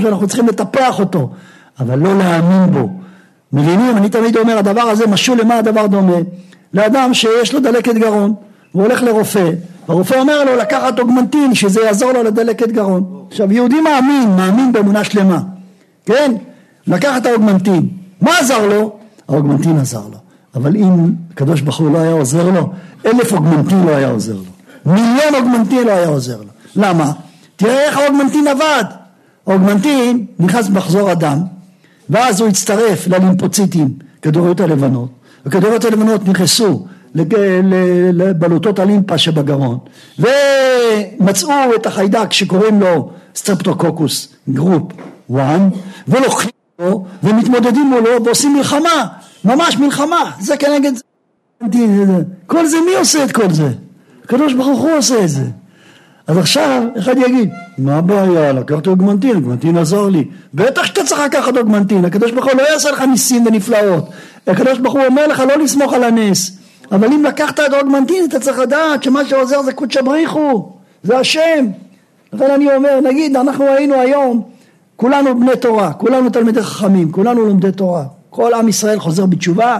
שאנחנו צריכים לטפח אותו, אבל לא להאמין בו. מבינים? אני תמיד אומר, הדבר הזה משול למה הדבר דומה? לאדם שיש לו דלקת גרון, הוא הולך לרופא, הרופא אומר לו לקחת אוגמנטין, שזה יעזור לו לדלקת גרון. עכשיו, יהודי מאמין באמונה שלמה, כן? לקח את האוגמנטין, מה עזר לו? האוגמנטין עזר לו. אבל אם הקדוש ברוך הוא לא היה עוזר לו, 1000 אוגמנטין לא היה עוזר לו, 1,000,000 אוגמנטין לא היה עוזר לו. למה? תראה איך האוגמנטין עבד. האוגמנטין נכנס במחזור הדם, ואז הוא הצטרף ללימפוציטים, כדוריות הלבנות. הכדוריות הלבנות נכנסו לבלוטות הלימפה שבגרון, ומצאו את החיידק שקוראים לו סטרפטוקוקוס גרופ 1, ולוקחים לו ומתמודדים מולו ועושים מלחמה, ממש מלחמה, זה כנגד זה. כל זה, מי עושה את כל זה? הקדוש ברוך הוא עושה את זה. אז עכשיו אחד יגיד, מה הבעיה? לקחת אוגמנטין, אוגמנטין עזור לי. בטח שאתה צריך לקחת אוגמנטין, הקדוש ברוך הוא לא יעשה לך ניסים ונפלאות. הקדוש ברוך הוא אומר לך לא לסמוך על הנס. אבל אם לקחת את אוגמנטין, אתה צריך לדעת שמה שעוזר זה קודש הבריחו, זה השם. לכן אני אומר, נגיד, אנחנו היינו היום, כולנו בני תורה, כולנו תלמידי חכמים, כולנו לומדי תורה. כל עם ישראל חוזר בתשובה,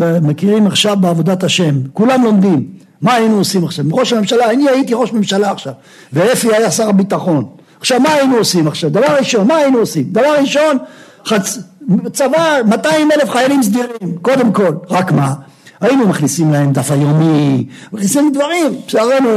מכירים עכשיו בעבודת השם. כולם לומדים. מה היינו עושים עכשיו? ראש הממשלה, אני הייתי ראש ממשלה עכשיו, ואפי היה שר הביטחון. עכשיו, מה היינו עושים עכשיו? דבר ראשון, מה היינו עושים? דבר ראשון, צבא 200,000 חיילים סדירים, קודם כל. רק מה? היינו מכניסים להם דף היומי, מכניסים דברים, שערנו,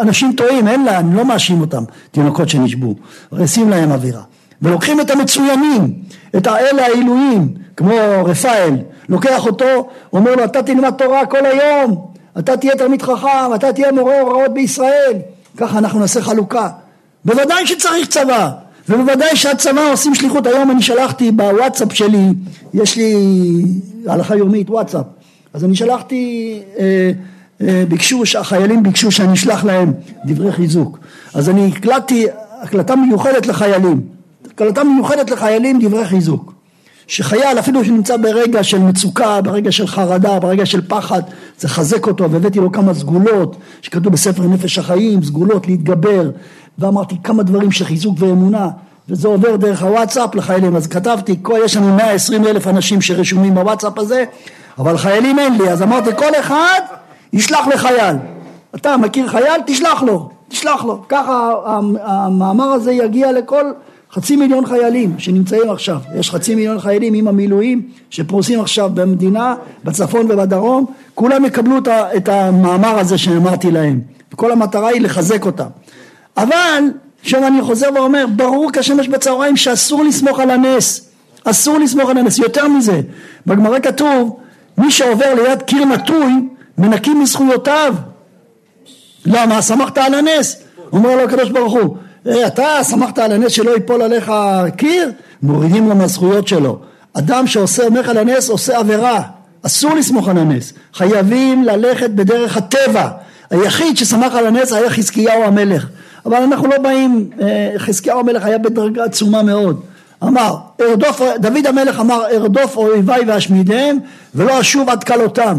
אנשים טועים, אין להם, לא מאשים אותם, תינוקות שנשבו, מכניסים להם אווירה, ולוקחים את המצוינים, את האלה העילויים, כמו רפאל, לוקח אותו, אומר לו, אתה תלמד תורה כל היום, אתה תהיה תלמיד חכם, אתה תהיה מורה הוראות בישראל, ככה אנחנו נעשה חלוקה, בוודאי שצריך צבא, ובוודאי שהצבא עושים שליחות. היום אני שלחתי בוואטסאפ שלי, יש לי הלכה יומית וואטסאפ, אז אני שלחתי, החיילים ביקשו שאני אשלח להם דברי חיזוק. אז אני הקלטתי הקלטה מיוחדת לחיילים דברי חיזוק. שחייל אפילו שנמצא ברגע של מצוקה, ברגע של חרדה, ברגע של פחד, זה חזק אותו. והבאתי לו כמה סגולות שכתוב בספר נפש החיים, סגולות להתגבר. ואמרתי כמה דברים של חיזוק ואמונה. וזה עובר דרך הוואטסאפ לחיילים. אז כתבתי, יש לנו 120,000 אנשים שרשומים בוואטסאפ הזה, אבל חיילים אין לי, אז אמרתי, כל אחד ישלח לחייל. אתה מכיר חייל? תשלח לו. ככה המאמר הזה יגיע לכל 500,000 חיילים שנמצאים עכשיו. יש 500,000 חיילים עם המילואים שפרוסים עכשיו במדינה, בצפון ובדרום. כולם יקבלו את המאמר הזה שאמרתי להם. וכל המטרה היא לחזק אותם. אבל, שם אני חוזר ואומר, ברור כשמש בצהריים שאסור לסמוך על הנס. אסור לסמוך על הנס. יותר מזה, בגמרא כתוב, מי שעובר ליד קיר נטוי, מנקים מזכויותיו. למה? שמחת על הנס. אומר לו הקדוש ברוך הוא, אתה שמחת על הנס שלא ייפול עליך קיר? מורידים לו מהזכויות שלו. אדם שעושה סמוך על הנס, עושה עבירה. אסור לסמוך על הנס. חייבים ללכת בדרך הטבע. היחיד ששמח על הנס היה חזקיהו המלך. אבל אנחנו לא באים, חזקיהו המלך היה בדרגה עצומה מאוד. אמר, דוד המלך אמר, ארדוף אויביי ואשמידיהם, ולא אשוב עד כלותם.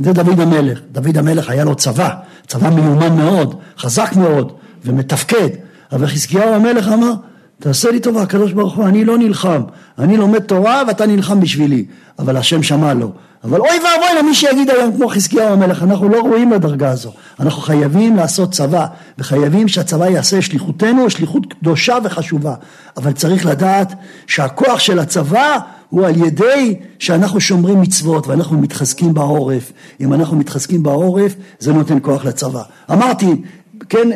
זה דוד המלך. דוד המלך היה לו צבא, צבא מיומן מאוד, חזק מאוד, ומתפקד. אבל חזקיהו המלך אמר, תעשה לי טובה, הקדוש ברוך הוא, אני לא נלחם, אני לומד תורה ואתה נלחם בשבילי. אבל השם שמע לו. אבל אוי ואבוי למי שיגיד היום כמו חזקיהו המלך, אנחנו לא רואים לדרגה הזו. אנחנו חייבים לעשות צבא, וחייבים שהצבא יעשה שליחותנו, שליחות קדושה וחשובה. אבל צריך לדעת שהכוח של הצבא הוא על ידי שאנחנו שומרים מצוות, ואנחנו מתחזקים בעורף. אם אנחנו מתחזקים בעורף, זה נותן כוח לצבא. אמרתי, כן,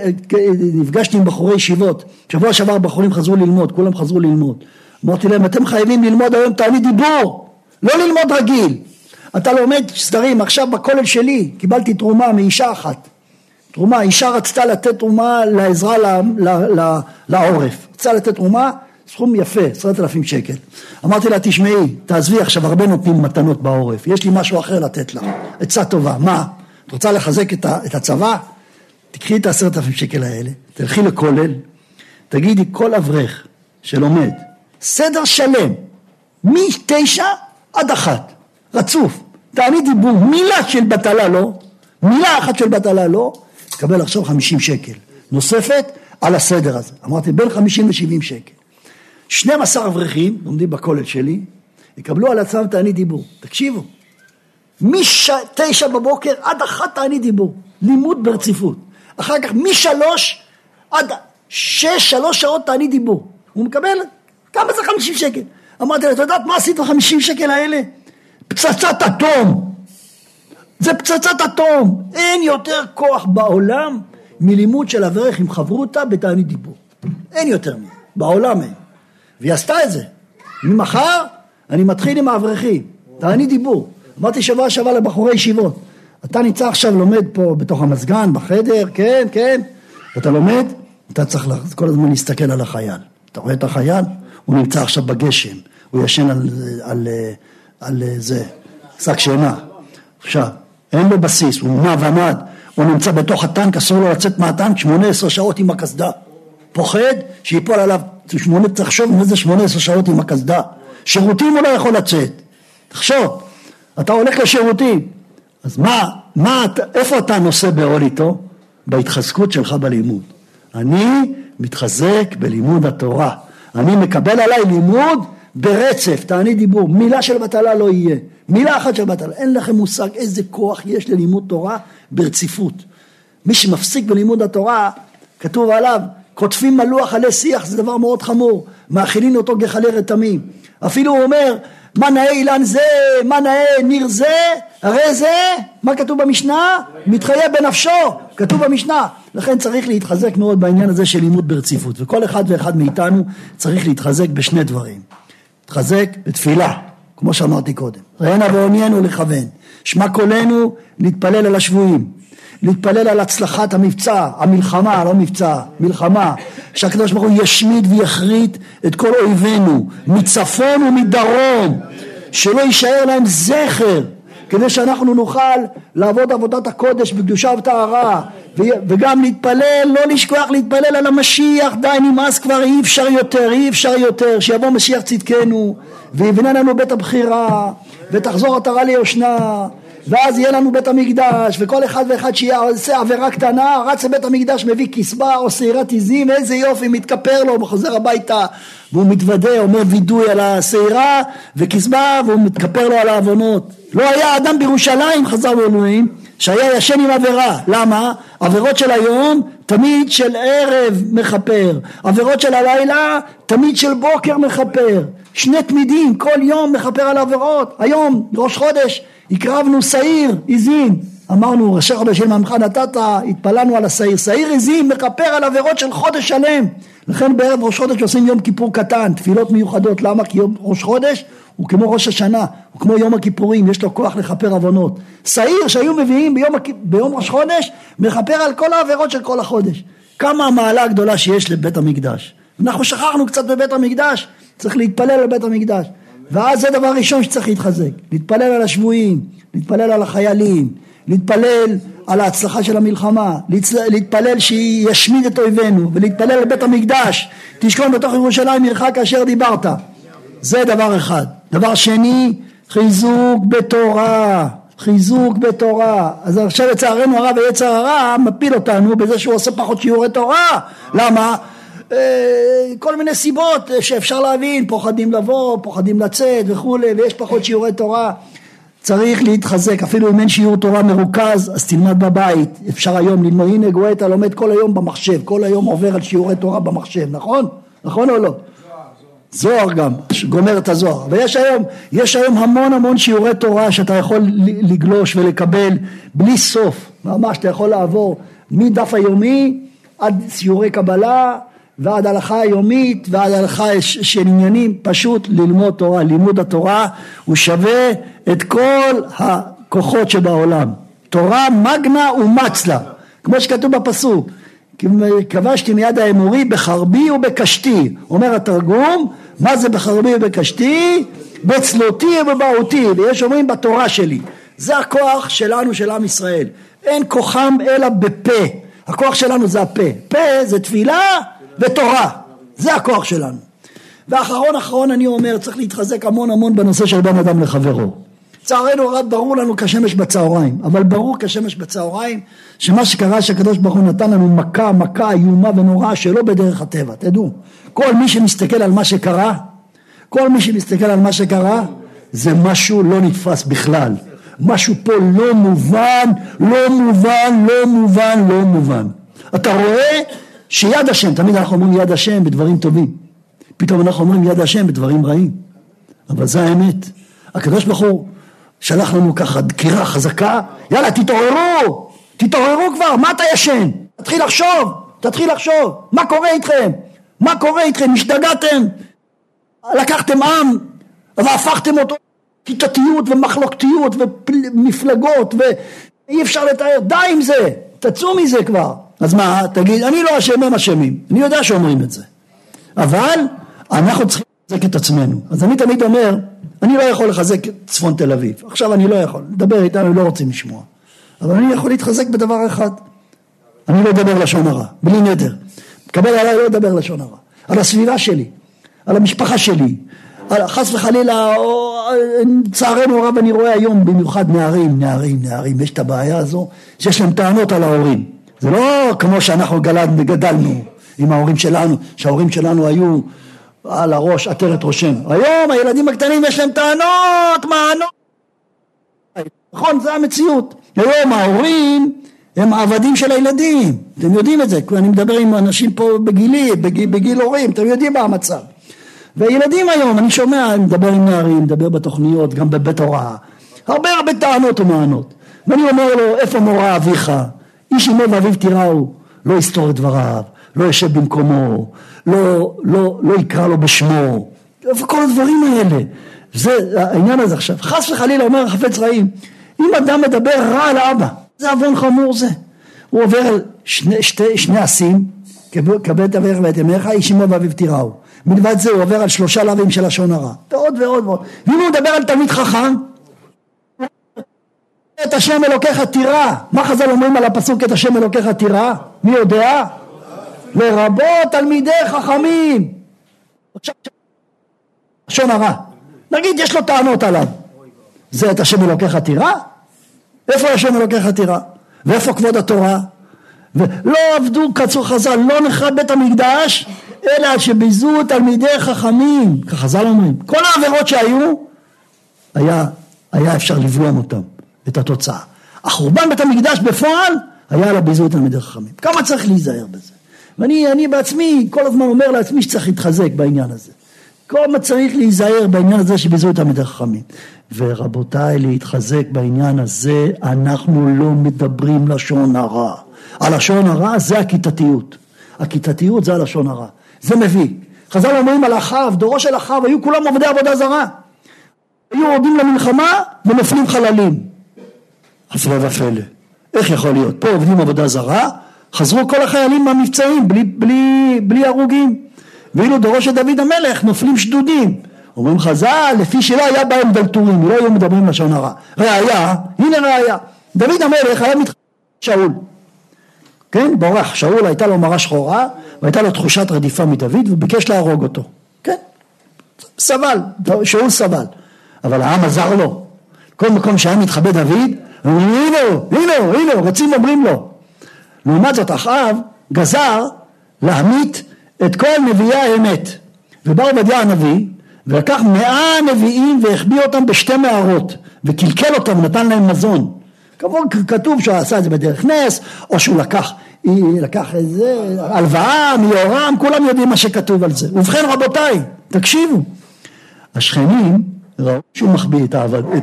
נפגשתי עם בחורי ישיבות, שבוע שעבר בחורים חזרו ללמוד, כולם חזרו ללמוד. אמרתי להם, אתם חייבים ללמוד היום תענית דיבור, לא ללמוד רגיל. אתה לומד סדרים, עכשיו בכולל שלי קיבלתי תרומה מאישה אחת. תרומה, אישה רצתה לתת תרומה לעזרה לעורף. רצתה לתת תרומה, סכום יפה, 10,000 שקל. אמרתי לה, תשמעי, תעזבי עכשיו, הרבה נותנים מתנות בעורף. יש לי משהו אחר לתת לה. עצה טובה, מה? את רוצה לחזק את הצבא? תקחי את 10,000 שקל האלה, תלכי לכולל, תגידי כל אברך שלומד, סדר שלם, מ-9 עד 1, רצוף, תענית דיבור, מילה של בטלה לא, מילה אחת של בטלה לא, תקבל עכשיו 50 שקל, נוספת על הסדר הזה. אמרתי, בין 50 ל-70 שקל. 12 אברכים, לומדים בכולל שלי, יקבלו על עצמם תענית דיבור. תקשיבו, מ-9 בבוקר עד 1 תענית דיבור, לימוד ברציפות. אחר כך מ-3 עד 6, 3 שעות תענית דיבור. הוא מקבל, כמה זה 50 שקל? אמרתי לו, אתה יודעת מה עשית ב-50 שקל האלה? פצצת אטום. זה פצצת אטום. אין יותר כוח בעולם מלימוד של אברך עם חברותה בתענית דיבור. אין יותר מי, בעולם אין. והיא עשתה את זה. ממחר אני מתחיל עם האברכים. תענית דיבור. אמרתי שווה לבחורי ישיבות. אתה נמצא עכשיו לומד פה בתוך המסגן, בחדר, כן, כן. אתה לומד, אתה צריך כל הזמן להסתכל על החייל. אתה רואה את החייל? הוא נמצא עכשיו בגשם. הוא ישן על זה, שק שינה. עכשיו, אין לו בסיס, הוא נע ועמד. הוא נמצא בתוך הטנק, אסור לו לצאת מהטנק, 18 שעות עם הקסדה. פוחד שיפול עליו, תחשוב איזה 18 שעות עם הקסדה. שירותים הוא לא יכול לצאת. תחשוב, אתה הולך לשירותים. אז איפה אתה נושא בעול איתו? בהתחזקות שלך בלימוד. אני מתחזק בלימוד התורה. אני מקבל עליי לימוד ברצף, תענית דיבור. מילה של בטלה לא יהיה. מילה אחת של בטלה. אין לכם מושג איזה כוח יש ללימוד תורה ברציפות. מי שמפסיק בלימוד התורה, כתוב עליו, כותפים מלוח עלי שיח, זה דבר מאוד חמור. מאכילים אותו גחלי רתמים. אפילו הוא אומר, מה נאה אילן זה, מה נאה ניר זה, הרי זה, מה כתוב במשנה? מתחייב בנפשו, כתוב במשנה. לכן צריך להתחזק מאוד בעניין הזה של לימוד ברציפות. וכל אחד ואחד מאיתנו צריך להתחזק בשני דברים. להתחזק בתפילה, כמו שאמרתי קודם. ראינו ועוניינו לכוון. שמע קולנו, להתפלל על השבויים. להתפלל על הצלחת המבצע, המלחמה, לא מבצע, מלחמה. שהקדוש ברוך הוא ישמיד ויחריט את כל אויבינו, מצפון ומדרום, שלא יישאר להם זכר, כדי שאנחנו נוכל לעבוד עבודת הקודש בקדושה וטהרה, וגם להתפלל, לא לשכוח להתפלל על המשיח, די נמאס כבר, אי אפשר יותר, שיבוא משיח צדקנו, ויבנה לנו בית הבחירה, ותחזור התורה ליושנה, ואז יהיה לנו בית המקדש, וכל אחד ואחד שיעשה עבירה קטנה, רץ לבית המקדש, מביא כסבה או שעירת עזים, איזה יופי, מתכפר לו, וחוזר הביתה, והוא מתוודה, אומר וידוי על השעירה, וכסבה, והוא מתכפר לו על העוונות. לא היה אדם בירושלים, חזר ואלוהים, שהיה ישן עם עבירה. למה? עבירות של היום, תמיד של ערב מחפר. עבירות של הלילה, תמיד של בוקר מחפר. שני תמידים, כל יום מחפר על עבירות. היום, ראש חודש, הקרבנו סעיר, עזים, אמרנו ראשי חודשים ממך נתת, התפלנו על הסעיר, סעיר עזים מכפר על עבירות של חודש שלם, לכן בערב ראש חודש עושים יום כיפור קטן, תפילות מיוחדות, למה? כי יום ראש חודש הוא כמו ראש השנה, הוא כמו יום הכיפורים, יש לו כוח לכפר עוונות, סעיר שהיו מביאים ביום ראש חודש, מכפר על כל העבירות של כל החודש, כמה המעלה הגדולה שיש לבית המקדש, אנחנו שכחנו קצת בבית המקדש, צריך להתפלל לבית המקדש, ואז זה דבר ראשון שצריך להתחזק, להתפלל על השבויים, להתפלל על החיילים, להתפלל על ההצלחה של המלחמה, להתפלל שישמיד את אויבינו, ולהתפלל על בית המקדש, תשכון בתוך ירושלים עירך כאשר דיברת. זה דבר אחד. דבר שני, חיזוק בתורה. אז עכשיו יצערנו הרע ויצר הרע מפיל אותנו בזה שהוא עושה פחות שיעורי תורה. למה? כל מיני סיבות שאפשר להבין, פוחדים לבוא, פוחדים לצאת וכו', ויש פחות שיעורי תורה, צריך להתחזק, אפילו אם אין שיעור תורה מרוכז, אז תלמד בבית, אפשר היום ללמוד, הנה גואטה לומד כל היום במחשב, כל היום עובר על שיעורי תורה במחשב, נכון? נכון או לא? זוהר גם, גומר את הזוהר, ויש היום המון שיעורי תורה שאתה יכול לגלוש ולקבל בלי סוף, ממש אתה יכול לעבור מדף היומי עד שיעורי קבלה, ועד הלכה היומית, ועד הלכה של עניינים, פשוט ללמוד תורה, לימוד התורה, הוא שווה את כל הכוחות שבעולם. תורה מגנה ומצלה, כמו שכתוב בפסוק, כבשתי מיד האמורי בחרבי ובקשתי, אומר התרגום, מה זה בחרבי ובקשתי? בצלותי ובבעותי, ויש אומרים בתורה שלי, זה הכוח שלנו של עם ישראל, אין כוחם אלא בפה, הכוח שלנו זה הפה, פה זה תפילה, ותורה, זה הכוח שלנו. ואחרון אני אומר, צריך להתחזק המון בנושא של בן אדם לחברו. צערנו רב ברור לנו כשמש בצהריים, אבל ברור כשמש בצהריים שמה שקרה שהקדוש ברוך הוא נתן לנו מכה איומה ונוראה שלא בדרך הטבע. תדעו, כל מי שמסתכל על מה שקרה, זה משהו לא נתפס בכלל, משהו פה לא מובן, לא מובן. אתה רואה שיד השם, תמיד אנחנו אומרים יד השם בדברים טובים, פתאום אנחנו אומרים יד השם בדברים רעים, אבל זה האמת. הקדוש ברוך הוא שלח לנו ככה דקירה חזקה, יאללה תתעוררו, כבר, מה אתה ישן? תתחיל לחשוב, מה קורה איתכם? השתגעתם, לקחתם עם והפכתם אותו כיתתיות ומחלוקתיות ומפלגות ואי אפשר לתאר, די עם זה, תצאו מזה כבר. אז מה, תגיד, אני לא אשם, הם אשמים, אני יודע שאומרים את זה, אבל אנחנו צריכים לחזק את עצמנו. אז אני תמיד אומר, אני לא יכול לחזק את צפון תל אביב, עכשיו אני לא יכול, לדבר איתנו, לא רוצים לשמוע, אבל אני יכול להתחזק בדבר אחד, אני לא אדבר לשון הרע, בלי נדר, מקבל עליי לא אדבר לשון הרע, על הסביבה שלי, על המשפחה שלי, על חס וחלילה, צערנו רב אני רואה היום, במיוחד נערים, יש את הבעיה הזו, שיש להם טענות על ההורים, זה לא כמו שאנחנו גדלנו עם ההורים שלנו, שההורים שלנו היו על הראש, עטרת ראשם. היום הילדים הקטנים יש להם טענות, נכון, זה המציאות. היום ההורים הם העבדים של הילדים, אתם יודעים את זה, אני מדבר עם אנשים פה בגילי, בגיל הורים, אתם יודעים מה המצב. וילדים היום, אני שומע, אני מדבר עם נערים, מדבר בתוכניות, גם בבית הוראה, הרבה טענות ומענות, ואני אומר לו, איפה מורה אביך? איש אמו ואביו תיראו, לא יסתור את דבריו, לא ישב במקומו, לא יקרא לו בשמו, וכל הדברים האלה, זה העניין הזה עכשיו. חס וחלילה אומר חפץ רעים, אם אדם מדבר רע על האבא, זה אבון חמור זה, הוא עובר על שני עשים, כבד אביך ואת אמך, איש אמו ואביו תיראו, מלבד זה הוא עובר על 3 לאווים של לשון הרע, ועוד ועוד ועוד. ואם הוא מדבר על תלמיד חכם, את השם אלוקיך תירא, מה חז"ל אומרים על הפסוק את השם אלוקיך תירא? מי יודע? לרבות תלמידי חכמים. לשון הרע, נגיד יש לו טענות עליו, זה את השם אלוקיך תירא? איפה השם אלוקיך תירא? ואיפה כבוד התורה? ולא עבדו קצו חז"ל, לא נחרב בית המקדש אלא שביזו תלמידי חכמים, כחז"ל אומרים. כל העבירות שהיו, היה אפשר לבלום אותם, את התוצאה. החורבן בית המקדש בפועל, היה על הביזו תלמידי חכמים. כמה צריך להיזהר בזה? ואני בעצמי, כל הזמן אומר לעצמי שצריך להתחזק בעניין הזה. כמה צריך להיזהר בעניין הזה שביזו תלמידי חכמים. ורבותיי, להתחזק בעניין הזה, אנחנו לא מדברים לשון הרע. הלשון הרע זה הכיתתיות. הכיתתיות זה הלשון הרע. זה מביא. חז"ל אומרים על אחאב, דורו של אחאב, היו כולם עובדי עבודה זרה. היו עובדים למלחמה ונופלים חללים. הפלא ופלא. איך יכול להיות? פה עובדים עבודה זרה, חזרו כל החיילים מהמבצעים, בלי הרוגים. ואילו דורו של דוד המלך, נופלים שדודים. אומרים חז"ל, לפי שלא היה בהם דלתורים, לא היו מדברים לשון הרע. ראיה, הנה ראיה. דוד המלך היה מתחתן שאול. כן, ברח, שאול הייתה לו מראה שחורה, והייתה לו תחושת רדיפה מדוד, וביקש להרוג אותו, כן, סבל, שאול סבל, אבל העם עזר לו, כל מקום שהיה מתחבא דוד, הנה, רצים אומרים לו. לעומת זאת, אחאב גזר להמית את כל נביאי האמת, ובא עובדיה הנביא, ולקח 100 נביאים, והחביא אותם בשתי מערות, וקלקל אותם, נתן להם מזון, כתוב שהוא עשה את זה בדרך נס, או שהוא לקח איזה הלוואה מיורם, כולם יודעים מה שכתוב על זה. ובכן רבותיי, תקשיבו, השכנים ראו שהוא מחביא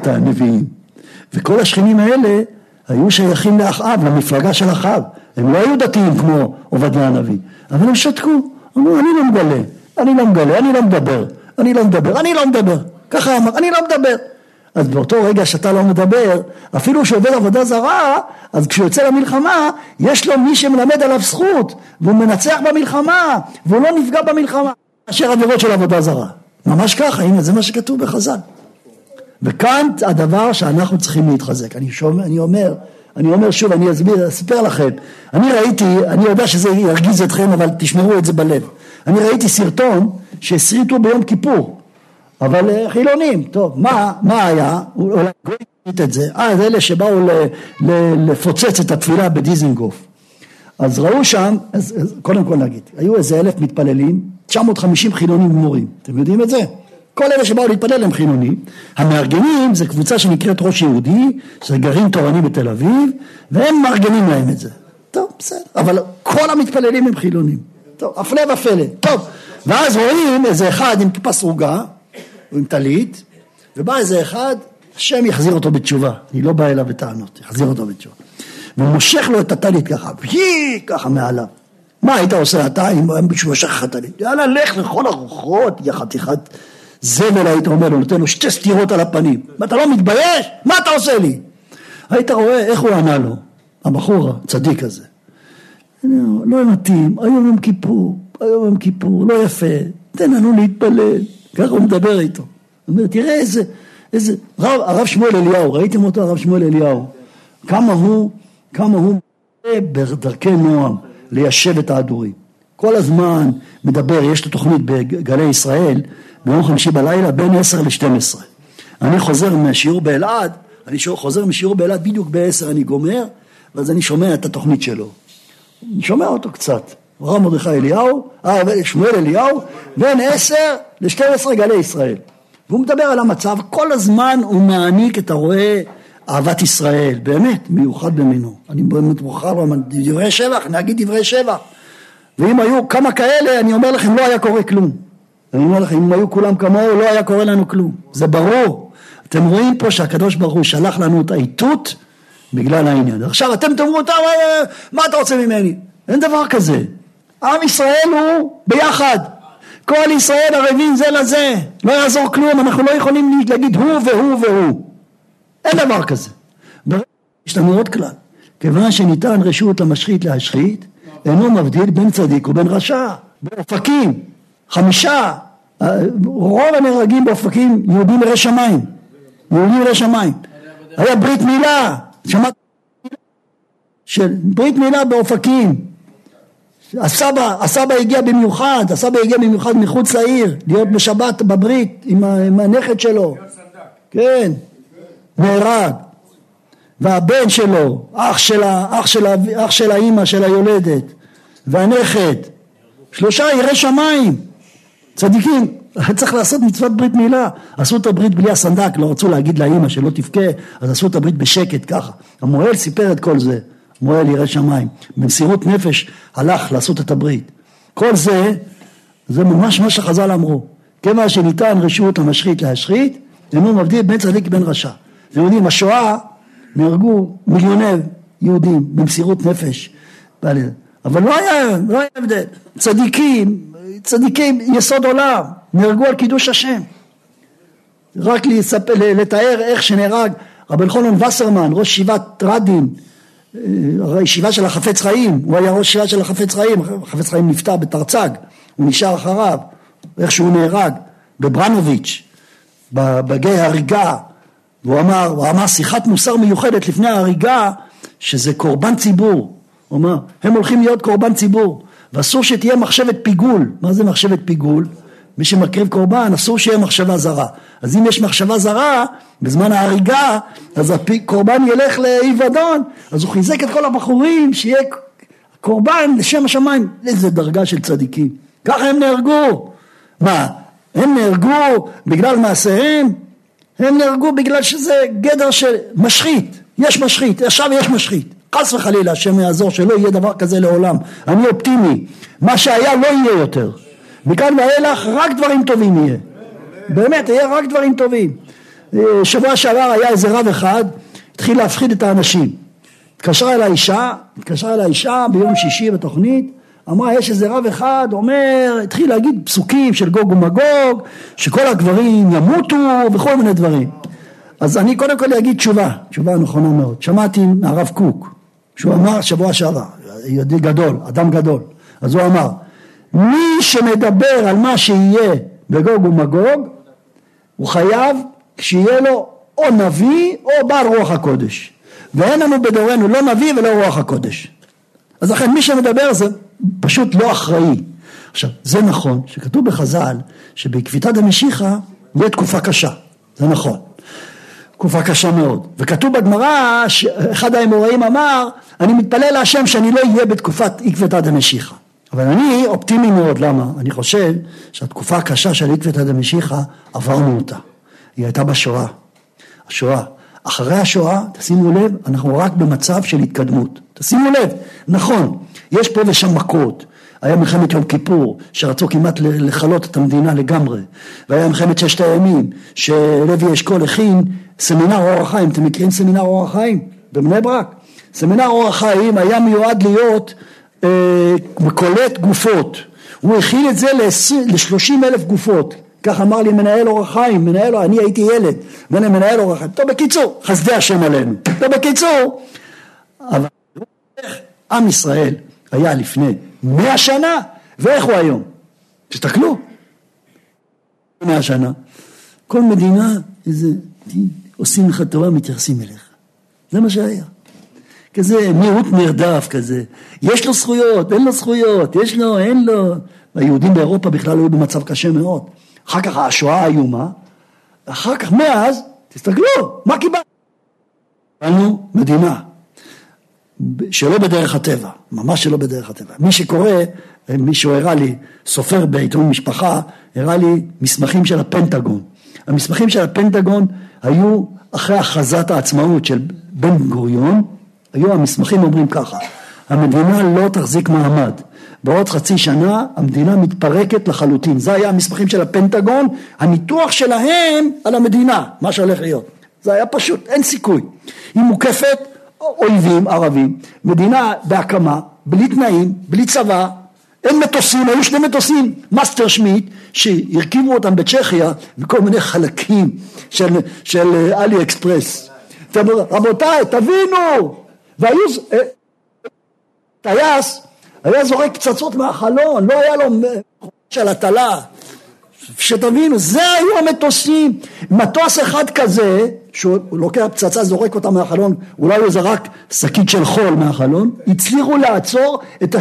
את הנביאים, וכל השכנים האלה היו שייכים לאחאב, למפלגה של אחאב, הם לא היו דתיים כמו עובדיה הנביא, אבל הם שתקו, אמרו אני לא מדבר, ככה אמר, אני לא מדבר. אז באותו רגע שאתה לא מדבר, אפילו שעובד עבודה זרה, אז כשיוצא למלחמה, יש לו מי שמלמד עליו זכות, והוא מנצח במלחמה, והוא לא נפגע במלחמה, אשר עבירות של עבודה זרה. ממש ככה, הנה, זה מה שכתוב בחז"ל. וכאן הדבר שאנחנו צריכים להתחזק. אני אומר שוב, אני אספר לכם, אני יודע שזה ירגיז אתכם, אבל תשמרו את זה בלב. אני ראיתי סרטון שהסריטו ביום כיפור, אבל חילונים, טוב, מה היה? אולי גוי נגיד את זה, אז אלה שבאו לפוצץ את התפילה בדיזנגוף. אז ראו שם, קודם כל נגיד, היו איזה 1,000 מתפללים, 950 חילונים גמורים, אתם יודעים את זה? כל אלה שבאו להתפלל הם חילונים, המארגנים זה קבוצה שנקראת ראש יהודי, זה גרעין תורני בתל אביב, והם מארגנים להם את זה. טוב, בסדר, אבל כל המתפללים הם חילונים. טוב, אפלה ופלה, טוב. ואז רואים איזה אחד עם כיפה סרוגה, עם טלית, ובא איזה אחד, השם יחזיר אותו בתשובה, אני לא בא אליו בטענות, יחזיר אותו בתשובה. והוא מושך לו את הטלית ככה, פי, ככה מעליו. מה היית עושה אתה אם הוא מושך לך הטלית? יאללה, לך לכל הרוחות, יחתיכת זבל היית אומר, הוא נותן לו שתי סתירות על הפנים. אתה לא מתבייש? מה אתה עושה לי? היית רואה איך הוא ענה לו, הבחור הצדיק הזה. לא מתאים, היום יום כיפור, היום יום כיפור, לא יפה, תן לנו להתפלל. ככה הוא מדבר איתו. הוא אומר, תראה איזה הרב שמואל אליהו, ראיתם אותו הרב שמואל אליהו, כמה הוא בדרכי נועם ליישב את ההדורים. כל הזמן מדבר, יש לו תוכנית בגלי ישראל, ביום חמישי בלילה, בין 10 ל-12. אני חוזר מהשיעור באלעד, בדיוק ב-10 אני גומר, ואז אני שומע את התוכנית שלו. אני שומע אותו קצת. הרב מרדכי אליהו, שמואל אליהו, בין 10 ל-12 גלי ישראל. והוא מדבר על המצב, כל הזמן הוא מעניק את הרואה אהבת ישראל, באמת, מיוחד במינו. אני באמת מוכר, דברי שבח, נגיד דברי שבח. ואם היו כמה כאלה, אני אומר לכם, לא היה קורה כלום. אני אומר לכם, אם היו כולם כמוהו, לא היה קורה לנו כלום. זה ברור. אתם רואים פה שהקדוש ברוך הוא שלח לנו את העיתות, בגלל העניין. עכשיו אתם תאמרו, מה אתה רוצה ממני? אין דבר כזה. עם ישראל הוא ביחד. כל ישראל ערבים זה לזה. לא יעזור כלום, אנחנו לא יכולים להגיד הוא והוא והוא. אין דבר כזה. יש לנו עוד כלל. כיוון שניתן רשות למשחית להשחית, אינו מבדיל בין צדיק ובין רשע. באופקים, 5, רוב הנהרגים באופקים יהודים יראי שמיים. היה ברית מילה. שמעת של ברית מילה באופקים. הסבא הגיע במיוחד, מחוץ לעיר, להיות בשבת בברית עם הנכד שלו. כן. נהרג, והבן שלו, אח של האימא של היולדת, והנכד, 3 יראי שמיים, צדיקים, צריך לעשות מצוות ברית מילה, עשו את הברית בלי הסנדק, לא רצו להגיד לאימא שלא תבכה, אז עשו את הברית בשקט ככה, המוהל סיפר את כל זה, המוהל יראי שמיים, במסירות נפש הלך לעשות את הברית, כל זה, זה ממש מה שחז"ל אמרו, כיוון שניתן רשות למשחית להשחית, אינו מבדיל בין צדיק בן רשע, אתם יודעים, השואה נהרגו מיליוני יהודים במסירות נפש, אבל לא היה הבדל. צדיקים יסוד עולם, נהרגו על קידוש השם. רק לתאר איך שנהרג רבי חנן וסרמן, ראש ישיבת רדין, ישיבה של החפץ חיים, הוא היה ראש ישיבה של החפץ חיים, החפץ חיים נפטר בתרצ"ג, הוא נשאר אחריו, איך שהוא נהרג בברנוביץ', בגיא הריגה, והוא אמר שיחת מוסר מיוחדת לפני ההריגה, שזה קורבן ציבור. הוא אמר, הם הולכים להיות קורבן ציבור, ואסור שתהיה מחשבת פיגול. מה זה מחשבת פיגול? מי שמקריב קורבן, אסור שיהיה מחשבה זרה. אז אם יש מחשבה זרה, בזמן ההריגה, אז הקורבן ילך לאיבדון, אז הוא חיזק את כל הבחורים, שיהיה קורבן לשם השמיים. איזה דרגה של צדיקים. ככה הם נהרגו. מה? הם נהרגו בגלל מעשיהם? הם נהרגו בגלל שזה גדר של משחית, יש משחית, עכשיו יש משחית, חס וחלילה, השם יעזור שלא יהיה דבר כזה לעולם, אני אופטימי, מה שהיה לא יהיה יותר, מכאן ואילך רק דברים טובים יהיה, באמת, יהיה רק דברים טובים, שבוע שעבר היה איזה רב אחד, התחיל להפחיד את האנשים, התקשרה אל האישה ביום שישי בתוכנית, אמרה, יש איזה רב אחד, אומר, התחיל להגיד פסוקים של גוג ומגוג, שכל הגברים ימותו וכל מיני דברים. אז אני קודם כל אגיד תשובה נכונה מאוד. שמעתי הרב קוק, שהוא אמר שבוע שעבר, יהודי גדול, אדם גדול. אז הוא אמר, מי שמדבר על מה שיהיה בגוג ומגוג, הוא חייב שיהיה לו או נביא או בעל רוח הקודש. ואין לנו בדורנו לא נביא ולא רוח הקודש. אז לכן מי שמדבר זה פשוט לא אחראי. עכשיו, זה נכון שכתוב בחז"ל שבעקביתא דמשיחא זה תקופה קשה, זה נכון, תקופה קשה מאוד. וכתוב בגמרא שאחד האמוראים אמר, אני מתפלל להשם שאני לא אהיה בתקופת עקבתא דמשיחא. אבל אני אופטימי מאוד, למה? אני חושב שהתקופה הקשה של עקבתא דמשיחא עברנו אותה. היא הייתה בשואה. השואה. אחרי השואה, תשימו לב, אנחנו רק במצב של התקדמות. תשימו לב, נכון, יש פה ושם מכות. היה מלחמת יום כיפור, שרצו כמעט לחלות את המדינה לגמרי. והיה מלחמת ששת הימים, שלוי אשכול הכין סמינר אור החיים. אתם מכירים סמינר אור החיים? בבני ברק. סמינר אור החיים היה מיועד להיות מקולט גופות. הוא הכין את זה ל-30,000 גופות. כך אמר לי מנהל אור החיים, אני הייתי ילד, מנהל אור החיים. טוב, בקיצור, חסדי השם עלינו. טוב, בקיצור, אבל עם ישראל היה לפני 100 שנה, ואיך הוא היום? תסתכלו. 100 שנה. כל מדינה, עושים לך טובה, מתייחסים אליך. זה מה שהיה. כזה מיעוט נרדף כזה. יש לו זכויות, אין לו זכויות, יש לו, אין לו. היהודים באירופה בכלל היו במצב קשה מאוד. אחר כך השואה האיומה, אחר כך מאז, תסתכלו, מה קיבלנו? קיבלנו מדינה. שלא בדרך הטבע, ממש שלא בדרך הטבע. מי שקורא, מישהו הראה לי, סופר בעיתון משפחה, הראה לי מסמכים של הפנטגון. המסמכים של הפנטגון היו אחרי הכרזת העצמאות של בן גוריון, היו המסמכים אומרים ככה, המדינה לא תחזיק מעמד. בעוד חצי שנה המדינה מתפרקת לחלוטין. זה היה המסמכים של הפנטגון, הניתוח שלהם על המדינה, מה שהולך להיות. זה היה פשוט, אין סיכוי. היא מוקפת אויבים, ערבים, מדינה בהקמה, בלי תנאים, בלי צבא, אין מטוסים, היו שני מטוסים, מאסטר שמיט, שהרכיבו אותם בצ'כיה, וכל מיני חלקים של אלי אקספרס. רבותיי, תבינו! והיו טייס, היה זורק פצצות מהחלון, לא היה לו של הטלה, שתבינו, זה היו המטוסים, מטוס אחד כזה, שהוא לוקח פצצה, זורק אותה מהחלון, אולי הוא זרק שקית של חול מהחלון, הצליחו לעצור את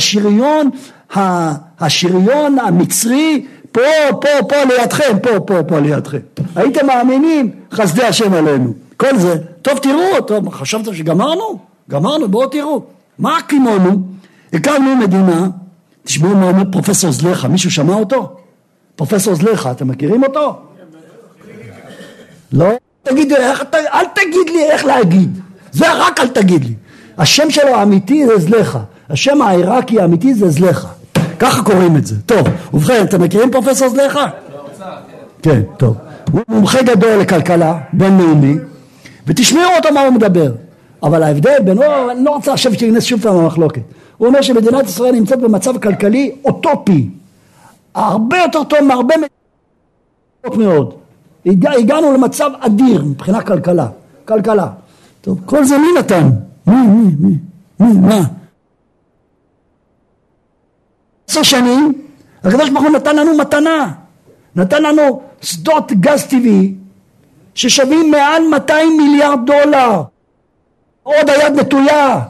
השריון המצרי, פה לידכם, פה לידכם. הייתם מאמינים, חסדי השם עלינו. כל זה, טוב תראו, טוב, חשבתם שגמרנו? גמרנו, בואו תראו. מה קימונו? הקמנו מדינה, תשמעו מה אומר פרופסור זלחה, מישהו שמע אותו? פרופסור זלחה, אתם מכירים אותו? לא? תגיד, אל תגיד לי איך להגיד, זה רק אל תגיד לי. השם שלו האמיתי זה זלחה, השם העיראקי האמיתי זה זלחה, ככה קוראים את זה. טוב, ובכן, אתם מכירים פרופסור זלחה? כן, טוב. הוא מומחה גדול לכלכלה, בינלאומי, ותשמעו אותו מה הוא מדבר. אבל ההבדל בין, אני לא רוצה עכשיו שתגנס שוב פעם המחלוקת. הוא אומר שמדינת ישראל נמצאת במצב כלכלי אוטופי, הרבה יותר טוב מהרבה מאוד. הגענו למצב אדיר מבחינה כלכלה. טוב, כל זה מי נתן? מה? 10 שנים, הקדוש ברוך הוא נתן לנו מתנה. נתן לנו שדות גז טבעי, ששווים מעל $200 מיליארד. עוד היד נטויה.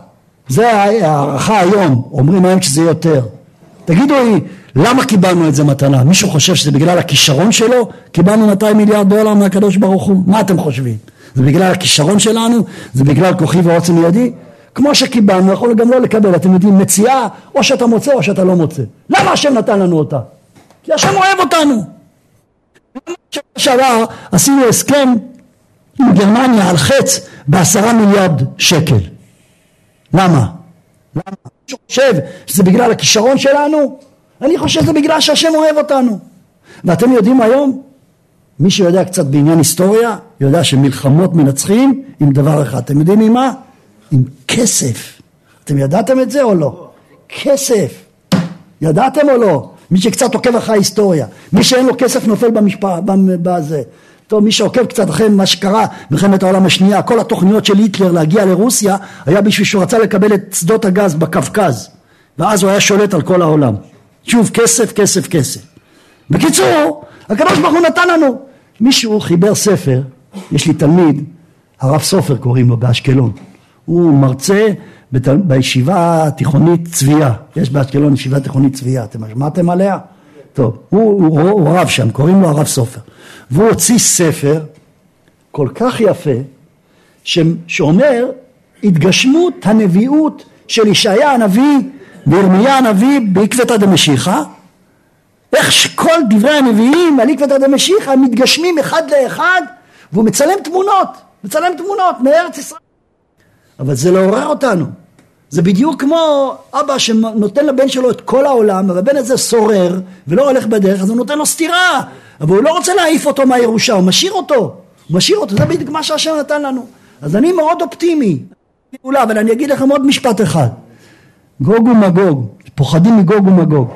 זה הערכה היום, אומרים היום שזה יותר. תגידו לי, למה קיבלנו את זה מתנה? מישהו חושב שזה בגלל הכישרון שלו? קיבלנו $200 מיליארד מהקדוש ברוך הוא? מה אתם חושבים? זה בגלל הכישרון שלנו? זה בגלל כוחי ועוצם ידי? כמו שקיבלנו, יכולנו גם לא לקבל. אתם יודעים, מציאה, או שאתה מוצא או שאתה לא מוצא. למה השם נתן לנו אותה? כי השם אוהב אותנו. שעבר, עשינו הסכם עם גרמניה על חץ ב$10 מיליארד. למה? למה? אני חושב שזה בגלל הכישרון שלנו? אני חושב שזה בגלל שהשם אוהב אותנו. ואתם יודעים היום, מי שיודע קצת בעניין היסטוריה, יודע שמלחמות מנצחים עם דבר אחד. אתם יודעים עם מה? עם כסף. אתם ידעתם את זה או לא? כסף. ידעתם או לא? מי שקצת עוקב אחרי ההיסטוריה, מי שאין לו כסף נופל בזה. טוב, מי שעוקב קצת אחרי מה שקרה מלחמת העולם השנייה, כל התוכניות של היטלר להגיע לרוסיה, היה בשביל שהוא רצה לקבל את שדות הגז בקווקז, ואז הוא היה שולט על כל העולם. שוב, כסף, כסף, כסף. בקיצור, הקדוש ברוך הוא נתן לנו. מישהו חיבר ספר, יש לי תלמיד, הרב סופר קוראים לו באשקלון, הוא מרצה בישיבה התיכונית צביעה, יש באשקלון ישיבה תיכונית צביעה, אתם שמעתם עליה? טוב, הוא רב שם, קוראים לו הרב סופר. והוא הוציא ספר כל כך יפה שאומר התגשמות הנביאות של ישעיה הנביא וירמיה הנביא בעקבתא דמשיחא, איך שכל דברי הנביאים על עקבתא דמשיחא מתגשמים אחד לאחד, והוא מצלם תמונות מארץ ישראל. אבל זה לא עורר אותנו. זה בדיוק כמו אבא שנותן לבן שלו את כל העולם, אבל הבן הזה סורר ולא הולך בדרך, אז הוא נותן לו סתירה, אבל הוא לא רוצה להעיף אותו מהירושה, הוא משאיר אותו, זה בדיוק מה שהשם נתן לנו. אז אני מאוד אופטימי, אבל אני אגיד לכם עוד משפט אחד. גוג ומגוג, פוחדים מגוג ומגוג.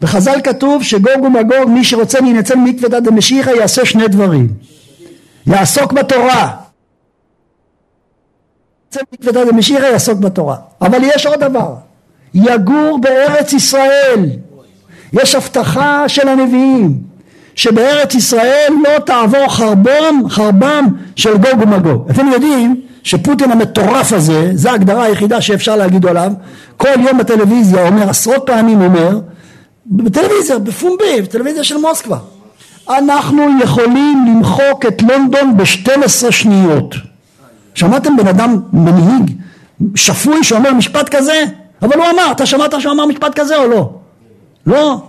בחז"ל כתוב שגוג ומגוג, מי שרוצה להינצל מעקבתא דמשיחא יעשה שני דברים: יעסוק בתורה, מעקבתא דמשיחא יעסוק בתורה, אבל יש עוד דבר, יגור בארץ ישראל. יש הבטחה של הנביאים שבארץ ישראל לא תעבור חרבם של גוג ומגוג. אתם יודעים שפוטין המטורף הזה, זו ההגדרה היחידה שאפשר להגיד עליו, כל יום בטלוויזיה אומר, עשרות פעמים אומר, בטלוויזיה, בפומבי, בטלוויזיה של מוסקבה, אנחנו יכולים למחוק את לונדון ב-12 שניות. שמעתם בן אדם מנהיג שפוי שאומר משפט כזה? אבל הוא אמר, אתה שמעת שאומר משפט כזה או לא? לא?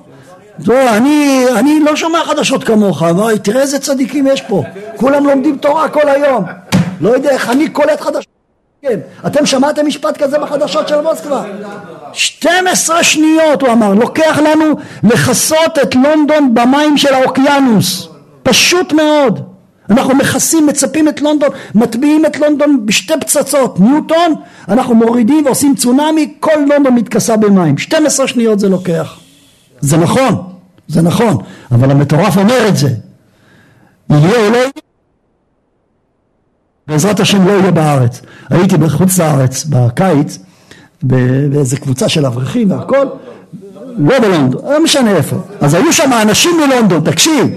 אני לא שומע חדשות כמוך, אבל תראה איזה צדיקים יש פה, כולם לומדים תורה כל היום. לא יודע איך אני קולט חדשות. כן. אתם שמעתם משפט כזה בחדשות של מוסקבה? 12 שניות הוא אמר, לוקח לנו לחסות את לונדון במים של האוקיינוס. פשוט מאוד. אנחנו מכסים, מצפים את לונדון, מטביעים את לונדון בשתי פצצות ניוטון, אנחנו מורידים ועושים צונאמי, כל לונדון מתכסה במים. 12 שניות זה לוקח. זה נכון, אבל המטורף אומר את זה. יהיה או לא יהיה? בעזרת השם לא יהיה בארץ. הייתי בחוץ לארץ בקיץ, באיזה קבוצה של אברכים והכל, לא בלונדון, לא משנה איפה. אז היו שם אנשים מלונדון, תקשיב.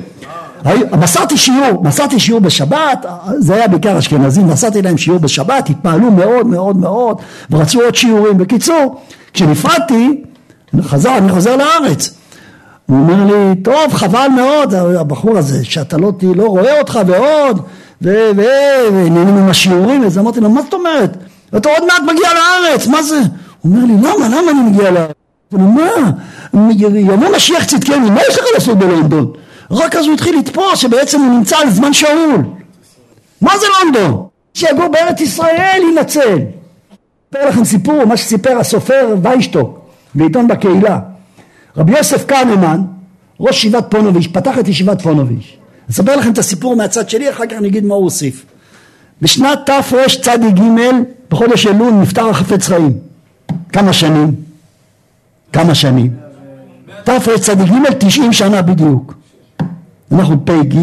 מסרתי שיעור בשבת, זה היה בעיקר אשכנזים, מסרתי להם שיעור בשבת, התפעלו מאוד מאוד מאוד, ורצו עוד שיעורים. בקיצור, כשנפרדתי, אני חוזר לארץ. הוא אומר לי, טוב, חבל מאוד, הבחור הזה, שאתה לא רואה אותך ועוד, ועניינים עם השיעורים. אז אמרתי לו, מה זאת אומרת? אתה עוד מעט מגיע לארץ, מה זה? הוא אומר לי, למה אני מגיע לארץ? הוא אומר, מה? יבוא משיח צדקנו, מה יש לך לעשות בלונדון? רק אז הוא התחיל לתפוס שבעצם הוא נמצא על זמן שאול. מה זה לונדון? שיגור בארץ ישראל ינצל. אספר לכם סיפור, מה שסיפר הסופר ויישטוק, בעיתון בקהילה. רבי יוסף קאנמן, ראש ישיבת פונוביץ', פתח את ישיבת פונוביץ'. אספר לכם את הסיפור מהצד שלי, אחר כך נגיד מה הוא הוסיף. בשנת תר"ש צדי ג' בחודש אלול נפטר החפץ חיים. כמה שנים? תר"ש צדי ג' 90 שנה בדיוק. אנחנו פי ג'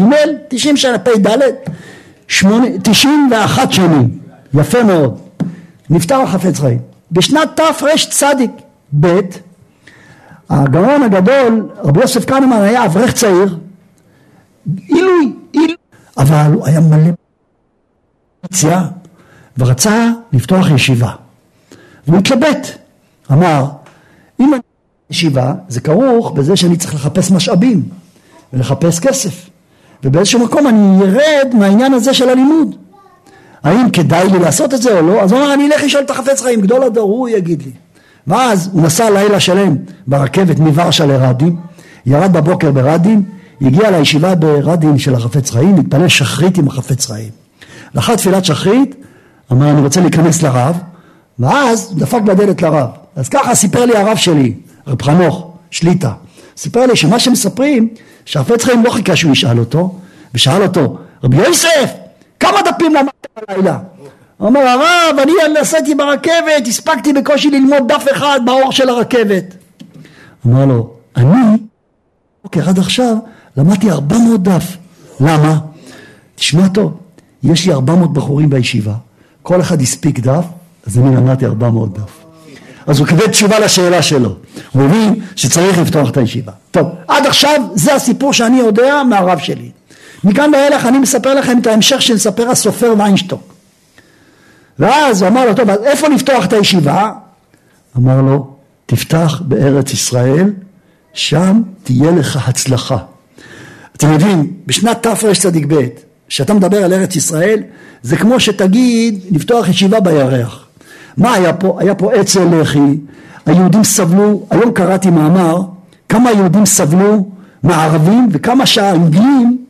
90 שנה, פי ד' 91 שנים. יפה מאוד. נפטר החפץ חיים. בשנת תר"ש צדי ב' הגאון הגדול, רבי יוסף קאנמן היה אברך צעיר, אילוי, אבל הוא היה מלא פציעה, ורצה לפתוח ישיבה. והוא התלבט, אמר, אם אני ישיבה, זה כרוך בזה שאני צריך לחפש משאבים, ולחפש כסף, ובאיזשהו מקום אני ירד מהעניין הזה של הלימוד. האם כדאי לי לעשות את זה או לא? אז הוא אמר, אני אלך לשאול את החפץ חיים, גדול הדור, הוא יגיד לי. ואז הוא נסע לילה שלם ברכבת מוורשה לרדין, ירד בבוקר ברדין, הגיע לישיבה ברדין של החפץ חיים, התפלל שחרית עם החפץ חיים. לאחר תפילת שחרית, אמר, אני רוצה להיכנס לרב, ואז דפק בדלת לרב. אז ככה סיפר לי הרב שלי, רב חנוך, שליטה. סיפר לי שמה שמספרים, שהחפץ חיים לא חיכה שהוא ישאל אותו, ושאל אותו, רבי יוסף, כמה דפים למדת בלילה? אמר, הרב, אני נסעתי ברכבת, הספקתי בקושי ללמוד דף אחד באור של הרכבת. אמר לו, אני, עד עכשיו, למדתי 400 דף. למה? תשמע טוב, יש לי 400 בחורים בישיבה, כל אחד הספיק דף, אז אני למדתי 400 דף. אז הוא קיבל תשובה לשאלה שלו. הוא הבין שצריך לפתוח את הישיבה. טוב, עד עכשיו זה הסיפור שאני יודע מהרב שלי. מכאן ואילך אני מספר לכם את ההמשך של ספר הסופר ויינשטוק. ואז הוא אמר לו, טוב, אז איפה לפתוח את הישיבה? אמר לו, תפתח בארץ ישראל, שם תהיה לך הצלחה. אתם יודעים, בשנת תרצ"ב, כשאתה מדבר על ארץ ישראל, זה כמו שתגיד לפתוח ישיבה בירח. מה היה פה? היה פה אצל לחי, היהודים סבלו, היום קראתי מאמר, כמה היהודים סבלו מערבים וכמה שהאנגלים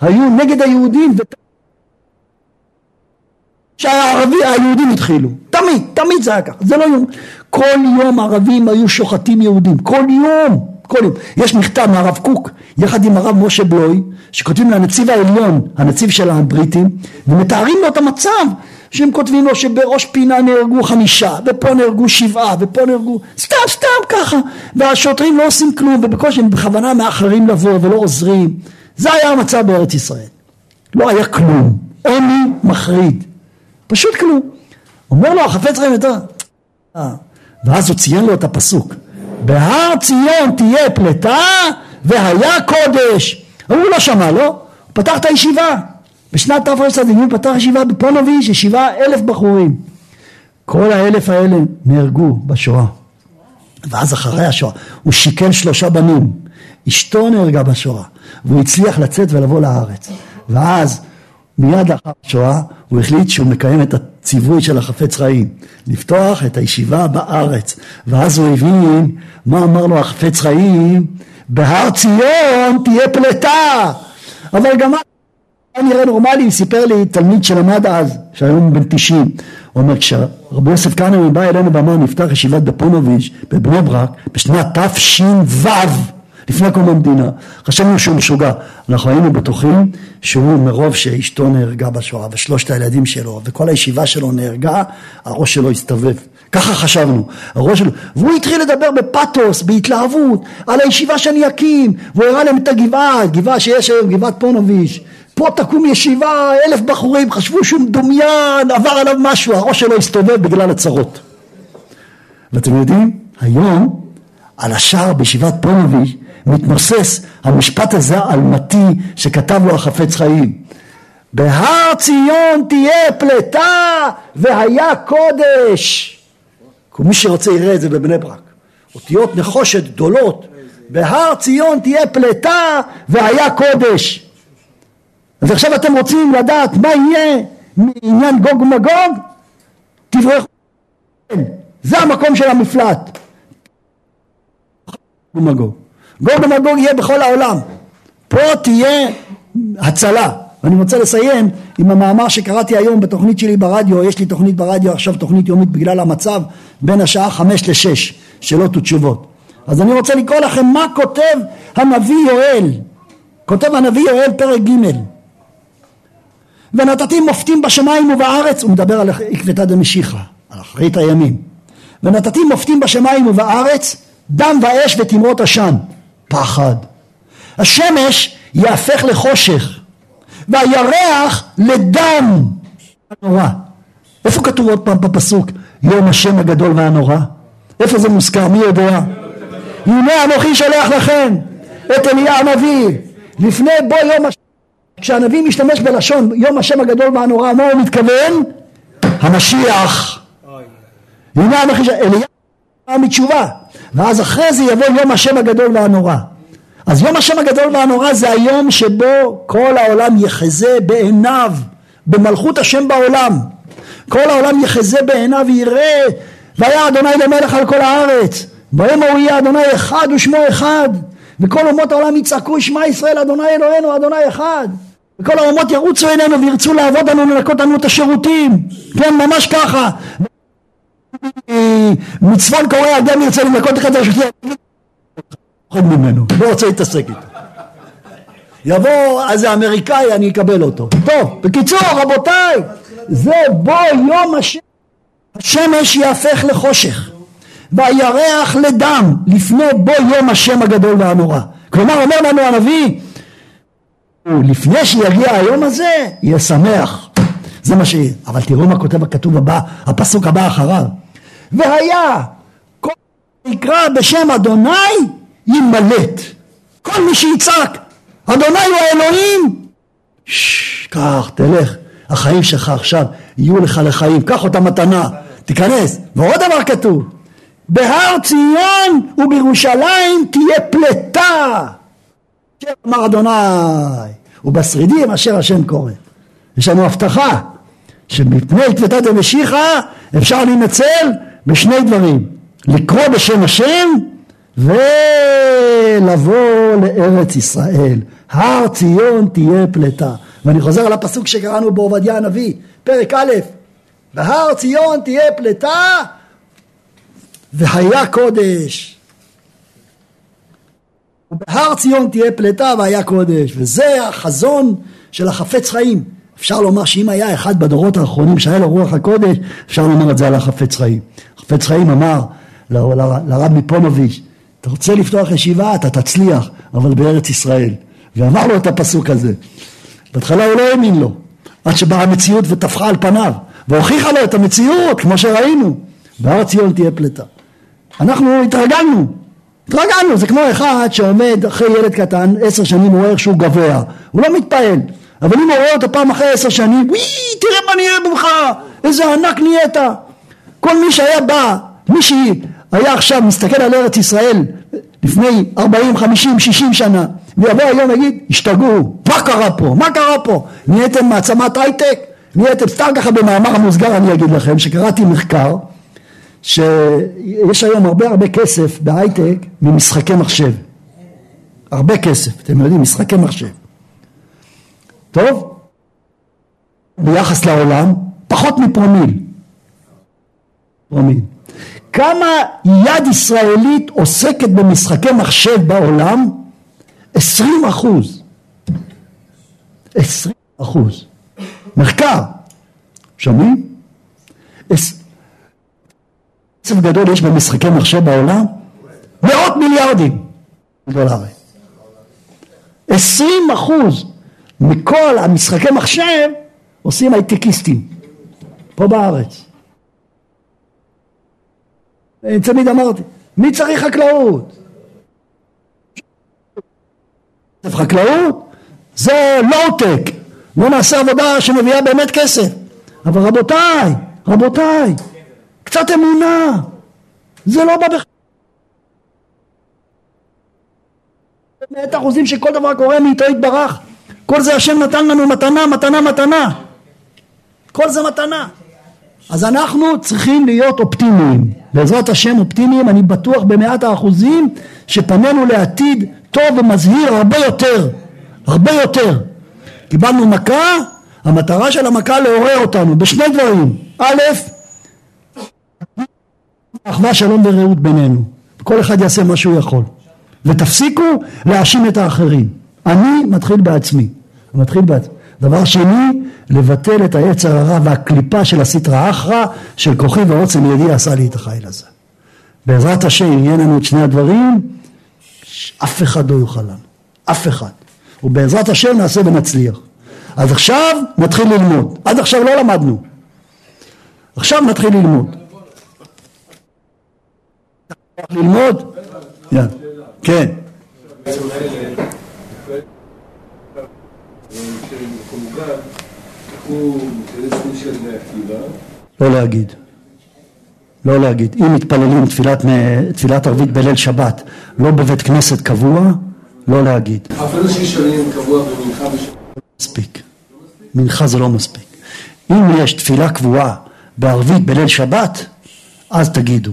היו נגד היהודים שהיהודים התחילו. תמיד זה היה כך. זה לא יום. כל יום ערבים היו שוחטים יהודים. כל יום. יש מכתב מהרב קוק, יחד עם הרב משה בלוי, שכותבים לנציב העליון, הנציב של הבריטים, ומתארים לו את המצב, שהם כותבים לו שבראש פינה נהרגו 5, ופה נהרגו 7, ופה נהרגו, סתם ככה, והשוטרים לא עושים כלום, ובקושי הם בכוונה מאחרים לבוא, ולא עוזרים. זה היה המצב בארץ ישראל. לא היה כלום. עוני מחריד. פשוט כלום. אומר לו, החפץ חיים יותר. ואז הוא ציין לו את הפסוק. בהר ציון תהיה פלטה והיה קודש. הוא לא שמע, לא? הוא פתח את הישיבה. בשנת תרצ"ג פתח ישיבה בפונוביץ', ישיבה 1,000 בחורים. כל 1,000 האלה נהרגו בשואה. ואז אחרי השואה הוא שיקם 3 בנים. אשתו נהרגה בשואה. והוא הצליח לצאת ולבוא לארץ. ואז מיד אחר השואה הוא החליט שהוא מקיים את הציווי של החפץ חיים, לפתוח את הישיבה בארץ. ואז הוא הבין מה אמר לו החפץ חיים, בהר ציון תהיה פלטה. אבל גם היה נראה נורמלי, סיפר לי תלמיד שלמד אז, שהיום בן 90, הוא אומר, כשרבי יוסף קנאי בא אלינו ואמר, נפתח ישיבת בפונוביץ' בבני ברק, בשנת תש"ו, לפני קום המדינה, חשבנו שהוא משוגע. אנחנו היינו בטוחים שהוא מרוב שאשתו נהרגה בשואה, ו3 הילדים שלו, וכל הישיבה שלו נהרגה, הראש שלו הסתובב. ככה חשבנו, הראש שלו. והוא התחיל לדבר בפאטוס, בהתלהבות, על הישיבה שאני אקים, והוא הראה להם את הגבעה, גבעה שיש היום, גבעת פונוביץ'. פה תקום ישיבה, 1,000 בחורים, חשבו שהוא מדומיין, עבר עליו משהו, הראש שלו הסתובב בגלל הצרות. ואתם יודעים, היום, על השער בישיבת פונוביץ' מתנוסס המשפט הזה אלמתי שכתב לו החפץ חיים. בהר ציון תהיה פלטה והיה קודש. ומי שרוצה יראה את זה בבני ברק. אותיות נחושת גדולות. בהר ציון תהיה פלטה והיה קודש. אז עכשיו אתם רוצים לדעת מה יהיה מעניין גוג ומגוג? תברחו. זה המקום של המפלט. ומגוג. גוג ומגוג יהיה בכל העולם. פה תהיה הצלה. ואני רוצה לסיים עם המאמר שקראתי היום בתוכנית שלי ברדיו. יש לי תוכנית ברדיו, עכשיו תוכנית יומית בגלל המצב, בין השעה 5 ל-6, שאלות ותשובות. אז אני רוצה לקרוא לכם מה כותב הנביא יואל. כותב הנביא יואל פרק ג' ונתתי מופתים בשמיים ובארץ, הוא מדבר על עקבתא דמשיחא, על אחרית הימים. ונתתי מופתים בשמיים ובארץ, דם ואש ותמרות עשן. פחד. השמש יהפך לחושך והירח לדם הנורא. איפה כתוב עוד פעם בפסוק יום השם הגדול והנורא? איפה זה מוזכר? מי יודע? הנה אנוכי שולח לכם את אליה הנביא לפני בו יום השם. כשהנביא משתמש בלשון יום השם הגדול והנורא, מה הוא מתכוון? המשיח. הנה אנוכי שולח אליה מתשובה, ואז אחרי זה יבוא יום השם הגדול והנורא. אז יום השם הגדול והנורא זה היום שבו כל העולם יחזה בעיניו, במלכות השם בעולם. כל העולם יחזה בעיניו ויראה, והיה אדוני למלך על כל הארץ, ביום ההוא יהיה אדוני אחד ושמו אחד, וכל אומות העולם יצעקו שמע ישראל אדוני אלוהינו אדוני אחד, וכל האומות ירוצו אלינו וירצו לעבוד לנו ולנקות לנו את השירותים. כן, ממש ככה. מצפון קוריאה אדם ירצה לנקות אחד השני, אוכל ממנו, לא רוצה להתעסק איתו. יבוא אז האמריקאי, אני אקבל אותו. טוב, בקיצור רבותיי, זה בו יום השמש יהפך לחושך והירח לדם, לפני בו יום השם הגדול והנורא. כלומר אומר לנו הנביא, לפני שיגיע היום הזה יהיה שמח. זה מה שיהיה. אבל תראו מה כותב הכתוב הבא, הפסוק הבא אחריו. והיה כל שיקרא בשם אדוני ימלט. כל מי שיצעק אדוני הוא האלוהים, כך תלך, החיים שלך עכשיו יהיו לך לחיים, קח אותה מתנה, תיכנס. ועוד דבר כתוב, בהר ציון ובירושלים תהיה פלטה אשר אמר אדוני ובשרידים אשר השם קורא. יש לנו הבטחה שמפני כבתא דמשיחא אפשר להינצל בשני דברים: לקרוא בשם השם ולבוא לארץ ישראל. הר ציון תהיה פלטה. ואני חוזר על הפסוק שקראנו בעובדיה הנביא, פרק א', והר ציון תהיה פלטה והיה קודש. ובהר ציון תהיה פלטה והיה קודש. וזה החזון של החפץ חיים. אפשר לומר שאם היה אחד בדורות האחרונים שהיה לו רוח הקודש, אפשר לומר את זה על החפץ חיים. החפץ חיים אמר לרב מפונוביץ', אתה רוצה לפתוח ישיבה, אתה תצליח, אבל בארץ ישראל. ואמר לו את הפסוק הזה. בהתחלה הוא לא האמין לו, עד שבאה המציאות וטפחה על פניו, והוכיחה לו את המציאות, כמו שראינו. בהר ציון תהיה פלטה. אנחנו התרגלנו, זה כמו אחד שעומד אחרי ילד קטן, 10 שנים, הוא רואה איך שהוא גבוה, הוא לא מתפעל, אבל אם הוא רואה אותה פעם אחרי 10 שנים, תראה מה נהיה ממך, איזה ענק נהיית. כל מי שהיה בא, מישהי היה עכשיו מסתכל על ארץ ישראל לפני 40, 50, 60 שנה, ויבוא היום נגיד, השתגעו, מה קרה פה, נהייתם מעצמת הייטק, נהייתם סתם ככה. במאמר המוסגר אני אגיד לכם שקראתי מחקר, שיש היום הרבה כסף בהייטק ממשחקי מחשב. הרבה כסף, אתם יודעים, משחקי מחשב. טוב? ביחס לעולם, פחות מפרומיל. כמה יד ישראלית עוסקת במשחקי מחשב בעולם? 20%. 20%. מחקר. שומעים? 20% גדול יש במשחקי מחשב בעולם, $100 מיליארד. 20% מכל המשחקי מחשב עושים הייטקיסטים, פה בארץ. אני תמיד אמרתי, מי צריך חקלאות? חקלאות? זה לואו-טק, לא נעשה עבודה שמביאה באמת כסף. אבל רבותיי, קצת אמונה, זה לא בא בכלל. 100% שכל דבר קורה מאיתו יתברך. כל זה השם נתן לנו מתנה. כל זה מתנה. אז אנחנו צריכים להיות אופטימיים. בעזרת השם אופטימיים, אני בטוח ב100% שפנינו לעתיד טוב ומזהיר הרבה יותר. קיבלנו מכה, המטרה של המכה לעורר אותנו בשני דברים. א', אחווה, שלום ורעות בינינו. כל אחד יעשה מה שהוא יכול. ותפסיקו להאשים את האחרים. אני מתחיל בעצמי. דבר שני, לבטל את היצר הרע והקליפה של הסטרא אחרא, של כוחי ועוצם ידי עשה לי את החיל הזה. בעזרת השם יהיה לנו את שני הדברים, אף אחד לא יוכל לנו. אף אחד. ובעזרת השם נעשה ונצליח. אז עכשיו נתחיל ללמוד. עד עכשיו לא למדנו. עכשיו נתחיל ללמוד. ללמוד? כן. לא להגיד. אם מתפללים תפילת ערבית בליל שבת, לא בבית כנסת קבוע, לא להגיד. אפילו שישנים קבוע במנחה בשבת. מספיק. מנחה זה לא מספיק. אם יש תפילה קבועה בערבית בליל שבת, אז תגידו.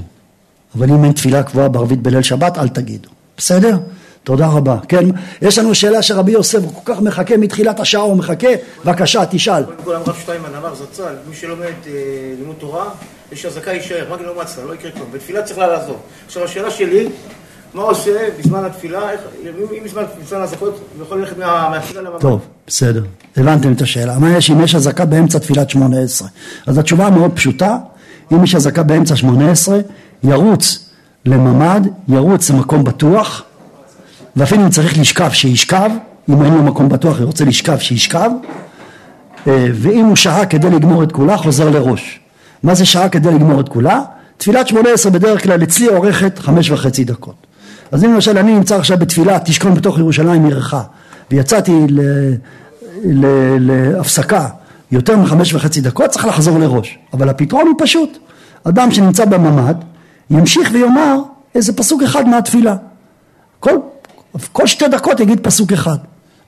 אבל אם אין תפילה קבועה בערבית בליל שבת, אל תגידו. בסדר? תודה רבה. כן, יש לנו שאלה שרבי יוסף כל כך מחכה, מתחילת השעה הוא מחכה. בבקשה, תשאל. כולם רב שטיימן אמר זצ"ל, מי שלא לומד לימוד תורה, יש הזכאי יישאר, רק לא מצא, לא יקרה כלום. בתפילה צריך לעזור. עכשיו השאלה שלי, מה עושה בזמן התפילה, אם בזמן הזכות, הוא יכול ללכת מהתפילה לממ"ד? טוב, בסדר. הבנתם את השאלה. מה יש אם יש הזכה באמצע תפילת 18? אז התשובה מאוד פשוטה, אם יש הזכה באמצע 18, ירוץ לממ"ד, ירוץ למקום בטוח, ואפילו אם צריך לשכב שישכב, אם אין לו מקום בטוח הוא רוצה לשכב שישכב, ואם הוא שעה כדי לגמור את כולה, חוזר לראש. מה זה שעה כדי לגמור את כולה? תפילת 18 בדרך כלל אצלי אורכת 5.5 דקות. אז אם למשל אני נמצא עכשיו בתפילה, תשכון בתוך ירושלים ירחה, ויצאתי להפסקה יותר מ5.5 דקות, צריך לחזור לראש. אבל הפתרון הוא פשוט. אדם שנמצא בממד, ימשיך ויאמר איזה פסוק אחד מהתפילה. כל כל שתי דקות יגיד פסוק אחד.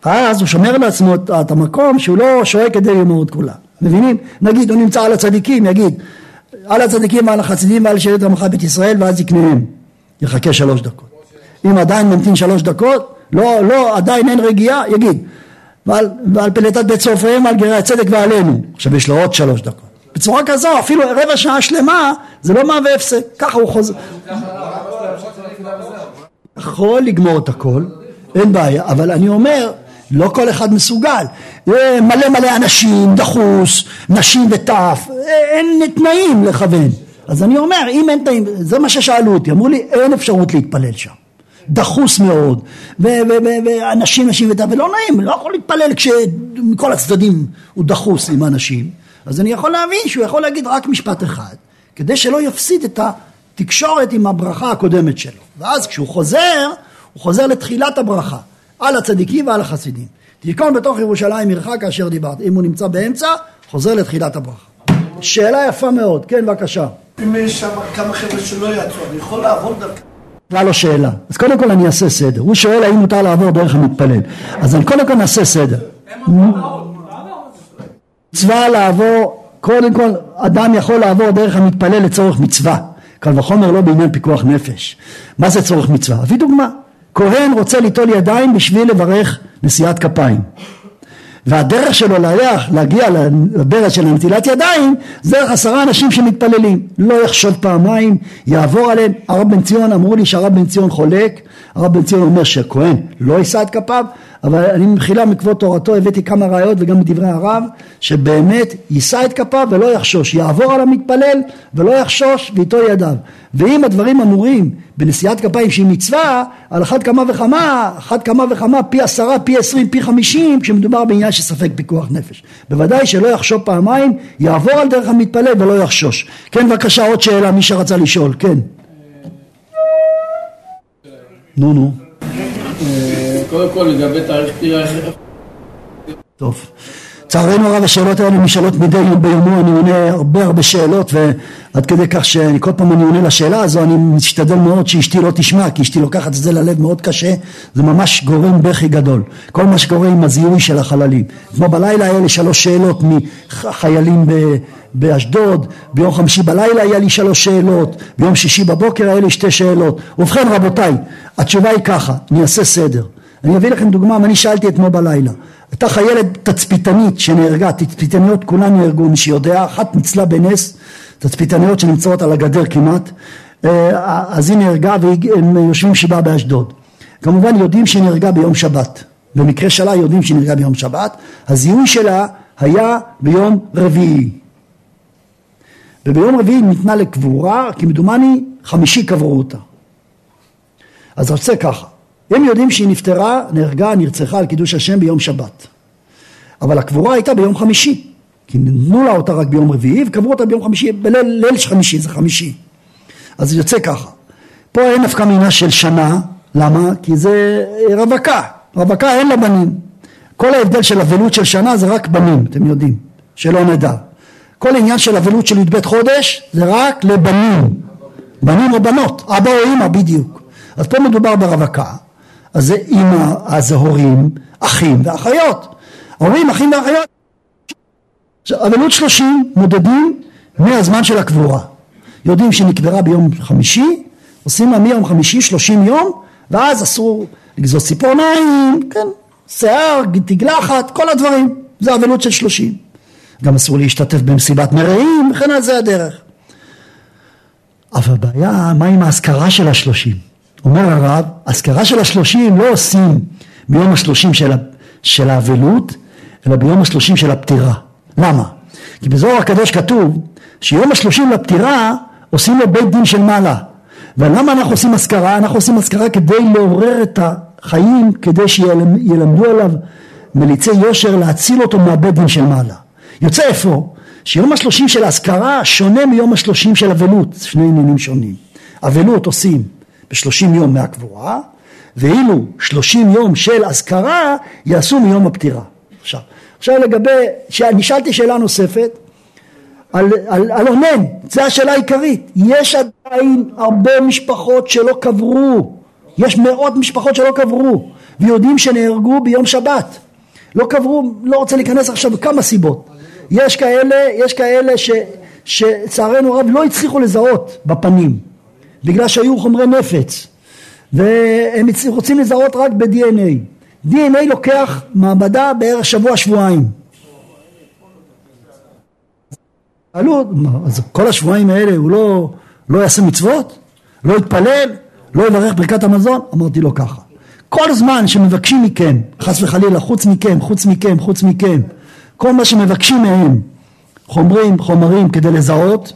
אז הוא שומר לעצמו את המקום שהוא לא שוהה כדי ללמוד כולה. מבינים? נגיד, הוא נמצא על הצדיקים, יגיד, על הצדיקים ועל החסידים ועל שארית עמך בית ישראל, ואז יקניהם. יחכה 3 דקות. אם עדיין ממתין 3 דקות, לא, עדיין אין רגיעה, יגיד. ועל פלטת בית סופרים, על גרי הצדק ועלינו. עכשיו יש לו עוד 3 דקות. בצורה כזו, אפילו 15 דקות שלמה, זה לא מהווה הפסק. ככה הוא חוזר. יכול לגמור את הכל, אין בעיה, אבל אני אומר, לא כל אחד מסוגל. מלא אנשים, דחוס, נשים וטף, אין תנאים לכוון. אז אני אומר, אם אין תנאים, זה מה ששאלו אותי, אמרו לי, אין אפשרות להתפלל שם. דחוס מאוד, ואנשים נשים וטף, ולא נעים, לא יכול להתפלל כשכל הצדדים הוא דחוס עם אנשים. אז אני יכול להבין שהוא יכול להגיד רק משפט אחד, כדי שלא יפסיד את התקשורת עם הברכה הקודמת שלו. ואז כשהוא חוזר, הוא חוזר לתחילת הברכה. על הצדיקים ועל החסידים. תיקון בתוך ירושלים עירך כאשר דיברתי. אם הוא נמצא באמצע, חוזר לתחילת הברכה. שאלה יפה מאוד. כן, בבקשה. אם יש שם כמה חבר'ה שלא יעצרו, אני יכול לעבור דרכם? לא, לא שאלה. אז קודם כל אני אעשה סדר. הוא שואל האם מותר לעבור דרך המתפלל. אז אני קודם כל נעשה סדר. מצווה לעבור, קודם כל אדם יכול לעבור דרך המתפלל לצורך מצווה. קל וחומר לא בעניין פיקוח נפש. מה זה צורך מצווה? אביא דוגמה. כהן רוצה ליטול ידיים בשביל לברך נשיאת כפיים. והדרך שלו להגיע לדרך של נטילת ידיים, זה דרך 10 אנשים שמתפללים. לא יחשוב פעמיים, יעבור עליהם. הרב בן ציון, אמרו לי שהרב בן ציון חולק. הרב בן ציון אומר שכהן לא יישא את כפיו, אבל אני מבחילה מכבוד תורתו, הבאתי כמה ראיות וגם מדברי הרב, שבאמת יישא את כפיו ולא יחשוש. יעבור על המתפלל ולא יחשוש ויטול ידיו. ואם הדברים אמורים בנשיאת כפיים שהיא מצווה, על אחת כמה וכמה, פי 10, פי 20, פי 50, כשמדובר בעניין שספק פיקוח נפש. בוודאי שלא יחשוב פעמיים, יעבור על דרך המתפלל ולא יחשוש. כן, בבקשה, עוד שאלה, מי שרצה לשאול, כן. נו. קודם כל, לגבי תאריך פתיחה. טוב. צערנו הרב, השאלות האלה משאלות מדי יום ביומו, אני עונה הרבה שאלות, ועד כדי כך שכל פעם אני עונה לשאלה הזו, אני משתדל מאוד שאשתי לא תשמע, כי אשתי לוקחת את זה ללב מאוד קשה, זה ממש גורם בכי גדול, כל מה שקורה עם הזיהוי של החללים, כמו בלילה היה לי 3 שאלות מחיילים באשדוד, ביום 5 בלילה היה לי 3 שאלות, ביום 6 בבוקר היה לי 2 שאלות, ובכן רבותיי, התשובה היא ככה, אני אעשה סדר, אני אביא לכם דוגמה, אני שאלתי אתמול בלילה, הייתה חיילת תצפיתנית שנהרגה, תצפיתניות כולן נהרגו, מי שיודע, אחת ניצלה בנס, תצפיתניות שנמצאות על הגדר כמעט, אז היא נהרגה והם יושבים 7 באשדוד. כמובן יודעים שהיא נהרגה ביום שבת, במקרה שלה יודעים שהיא נהרגה ביום שבת, הזיהוי שלה היה ביום רביעי. וביום רביעי ניתנה לקבורה, כמדומני 5 קברו אותה. אז רוצה ככה. הם יודעים שהיא נפטרה, נהרגה, נרצחה על קידוש השם ביום שבת. אבל הקבורה הייתה ביום 5, כי נתנו לה אותה רק ביום רביעי, וקברו אותה ביום 5, בליל 5, זה 5. אז זה יוצא ככה. פה אין נפקא מינה של שנה, למה? כי זה רווקה. רווקה אין לה בנים. כל ההבדל של אבלות של שנה זה רק בנים, אתם יודעים, שלא נדע. כל עניין של אבלות של י"ב חודש זה רק לבנים. בנים או בנות, אבא או אמא בדיוק. אז פה מדובר ברווקה. אז זה אמא, אז זה הורים, אחים ואחיות. הורים, אחים ואחיות. אבלות 30 מודדים מהזמן של הקבורה. יודעים שנקברה ביום 5, עושים לה מיום 5, 30 יום, ואז אסור לגזות ציפורניים, כן, שיער, תגלחת, כל הדברים. זה אבלות של 30. גם אסור להשתתף במסיבת מרעים, וכן על זה הדרך. אבל הבעיה, מה עם ההזכרה של 30? אומר הרב, הזכרה של 30 לא עושים ביום 30 של האבלות, אלא ביום 30 של הפטירה. למה? כי בזוהר הקדוש כתוב, שיום 30 לפטירה עושים לו בית דין של מעלה. ולמה אנחנו עושים הזכרה? אנחנו עושים הזכרה כדי לעורר את החיים, כדי שילמדו עליו מליצי יושר, להציל אותו מהבית דין של מעלה. יוצא איפה? שיום 30 של הזכרה שונה מיום 30 של אבלות, שני עניינים שונים. אבלות עושים 30 יום מהקבורה, ואילו 30 יום של הזכרה יעשו מיום הפטירה. עכשיו לגבי, נשאלתי שאלה נוספת, על אונן, זו השאלה העיקרית, יש עדיין הרבה משפחות שלא קברו, יש מאות משפחות שלא קברו ויודעים שנהרגו ביום שבת, לא קברו, לא רוצה להיכנס עכשיו בכמה סיבות. יש כאלה שצערנו רב לא הצליחו לזהות בפנים בגלל שהיו חומרי נפץ, והם רוצים לזהות רק ב-DNA. DNA לוקח מעבדה בערך שבוע שבועיים, אז כל השבועיים האלה הוא לא יעשה מצוות, לא יתפלל, לא יברך ברכת המזון. אמרתי לו ככה, כל זמן שמבקשים מכם, חס וחלילה, חוץ מכם, כל מה שמבקשים מהם, חומרים כדי לזהות,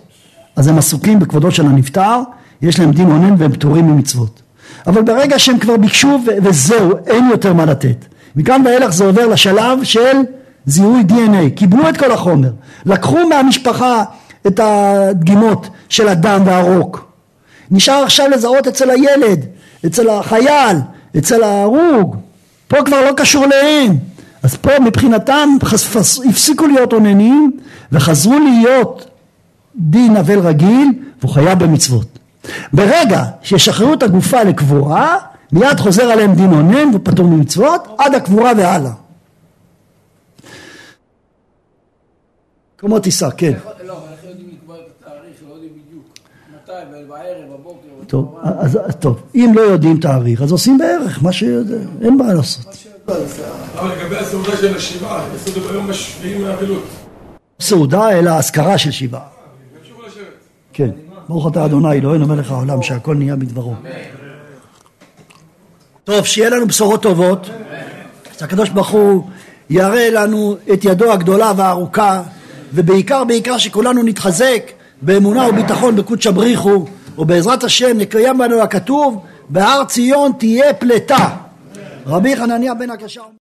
אז הם עסוקים בכבודו של הנפטר, יש להם דין עונן והם פטורים ממצוות. אבל ברגע שהם כבר ביקשו וזהו, אין יותר מה לתת. מכאן ואילך זה עובר לשלב של זיהוי DNA, קיבלו את כל החומר, לקחו מהמשפחה את הדגימות של הדם והרוק, נשאר עכשיו לזהות אצל הילד, אצל החייל, אצל ההרוג, פה כבר לא קשור להם. אז פה מבחינתם הפסיקו להיות עוננים וחזרו להיות דין אבל רגיל, והוא חייב במצוות. ברגע שישחררו את הגופה לקבורה, מיד חוזר עליהם דין עונן ופטור ממצוות עד הקבורה והלאה. כמו טיסה, כן. לא, אבל אנחנו יודעים לקבוע את התאריך, לא יודעים בדיוק. מתי, בערב, בבוקר. טוב, אז טוב, אם לא יודעים תאריך, אז עושים בערך, מה שיודע, אין מה לעשות. אבל לגבי הסעודה של השבעה, הסעודה ביום השביעים מהאבלות. סעודה אלא ההזכרה של שבעה. כן, ברוך אתה ה' אלוהינו מלך העולם, שהכל נהיה בדברו. טוב, שיהיה לנו בשורות טובות, שהקדוש ברוך הוא יראה לנו את ידו הגדולה והארוכה, ובעיקר שכולנו נתחזק באמונה וביטחון בקודש הבריחו, ובעזרת השם נקיים בנו הכתוב, בהר ציון תהיה פלטה. רבי חנניה בן עקשיא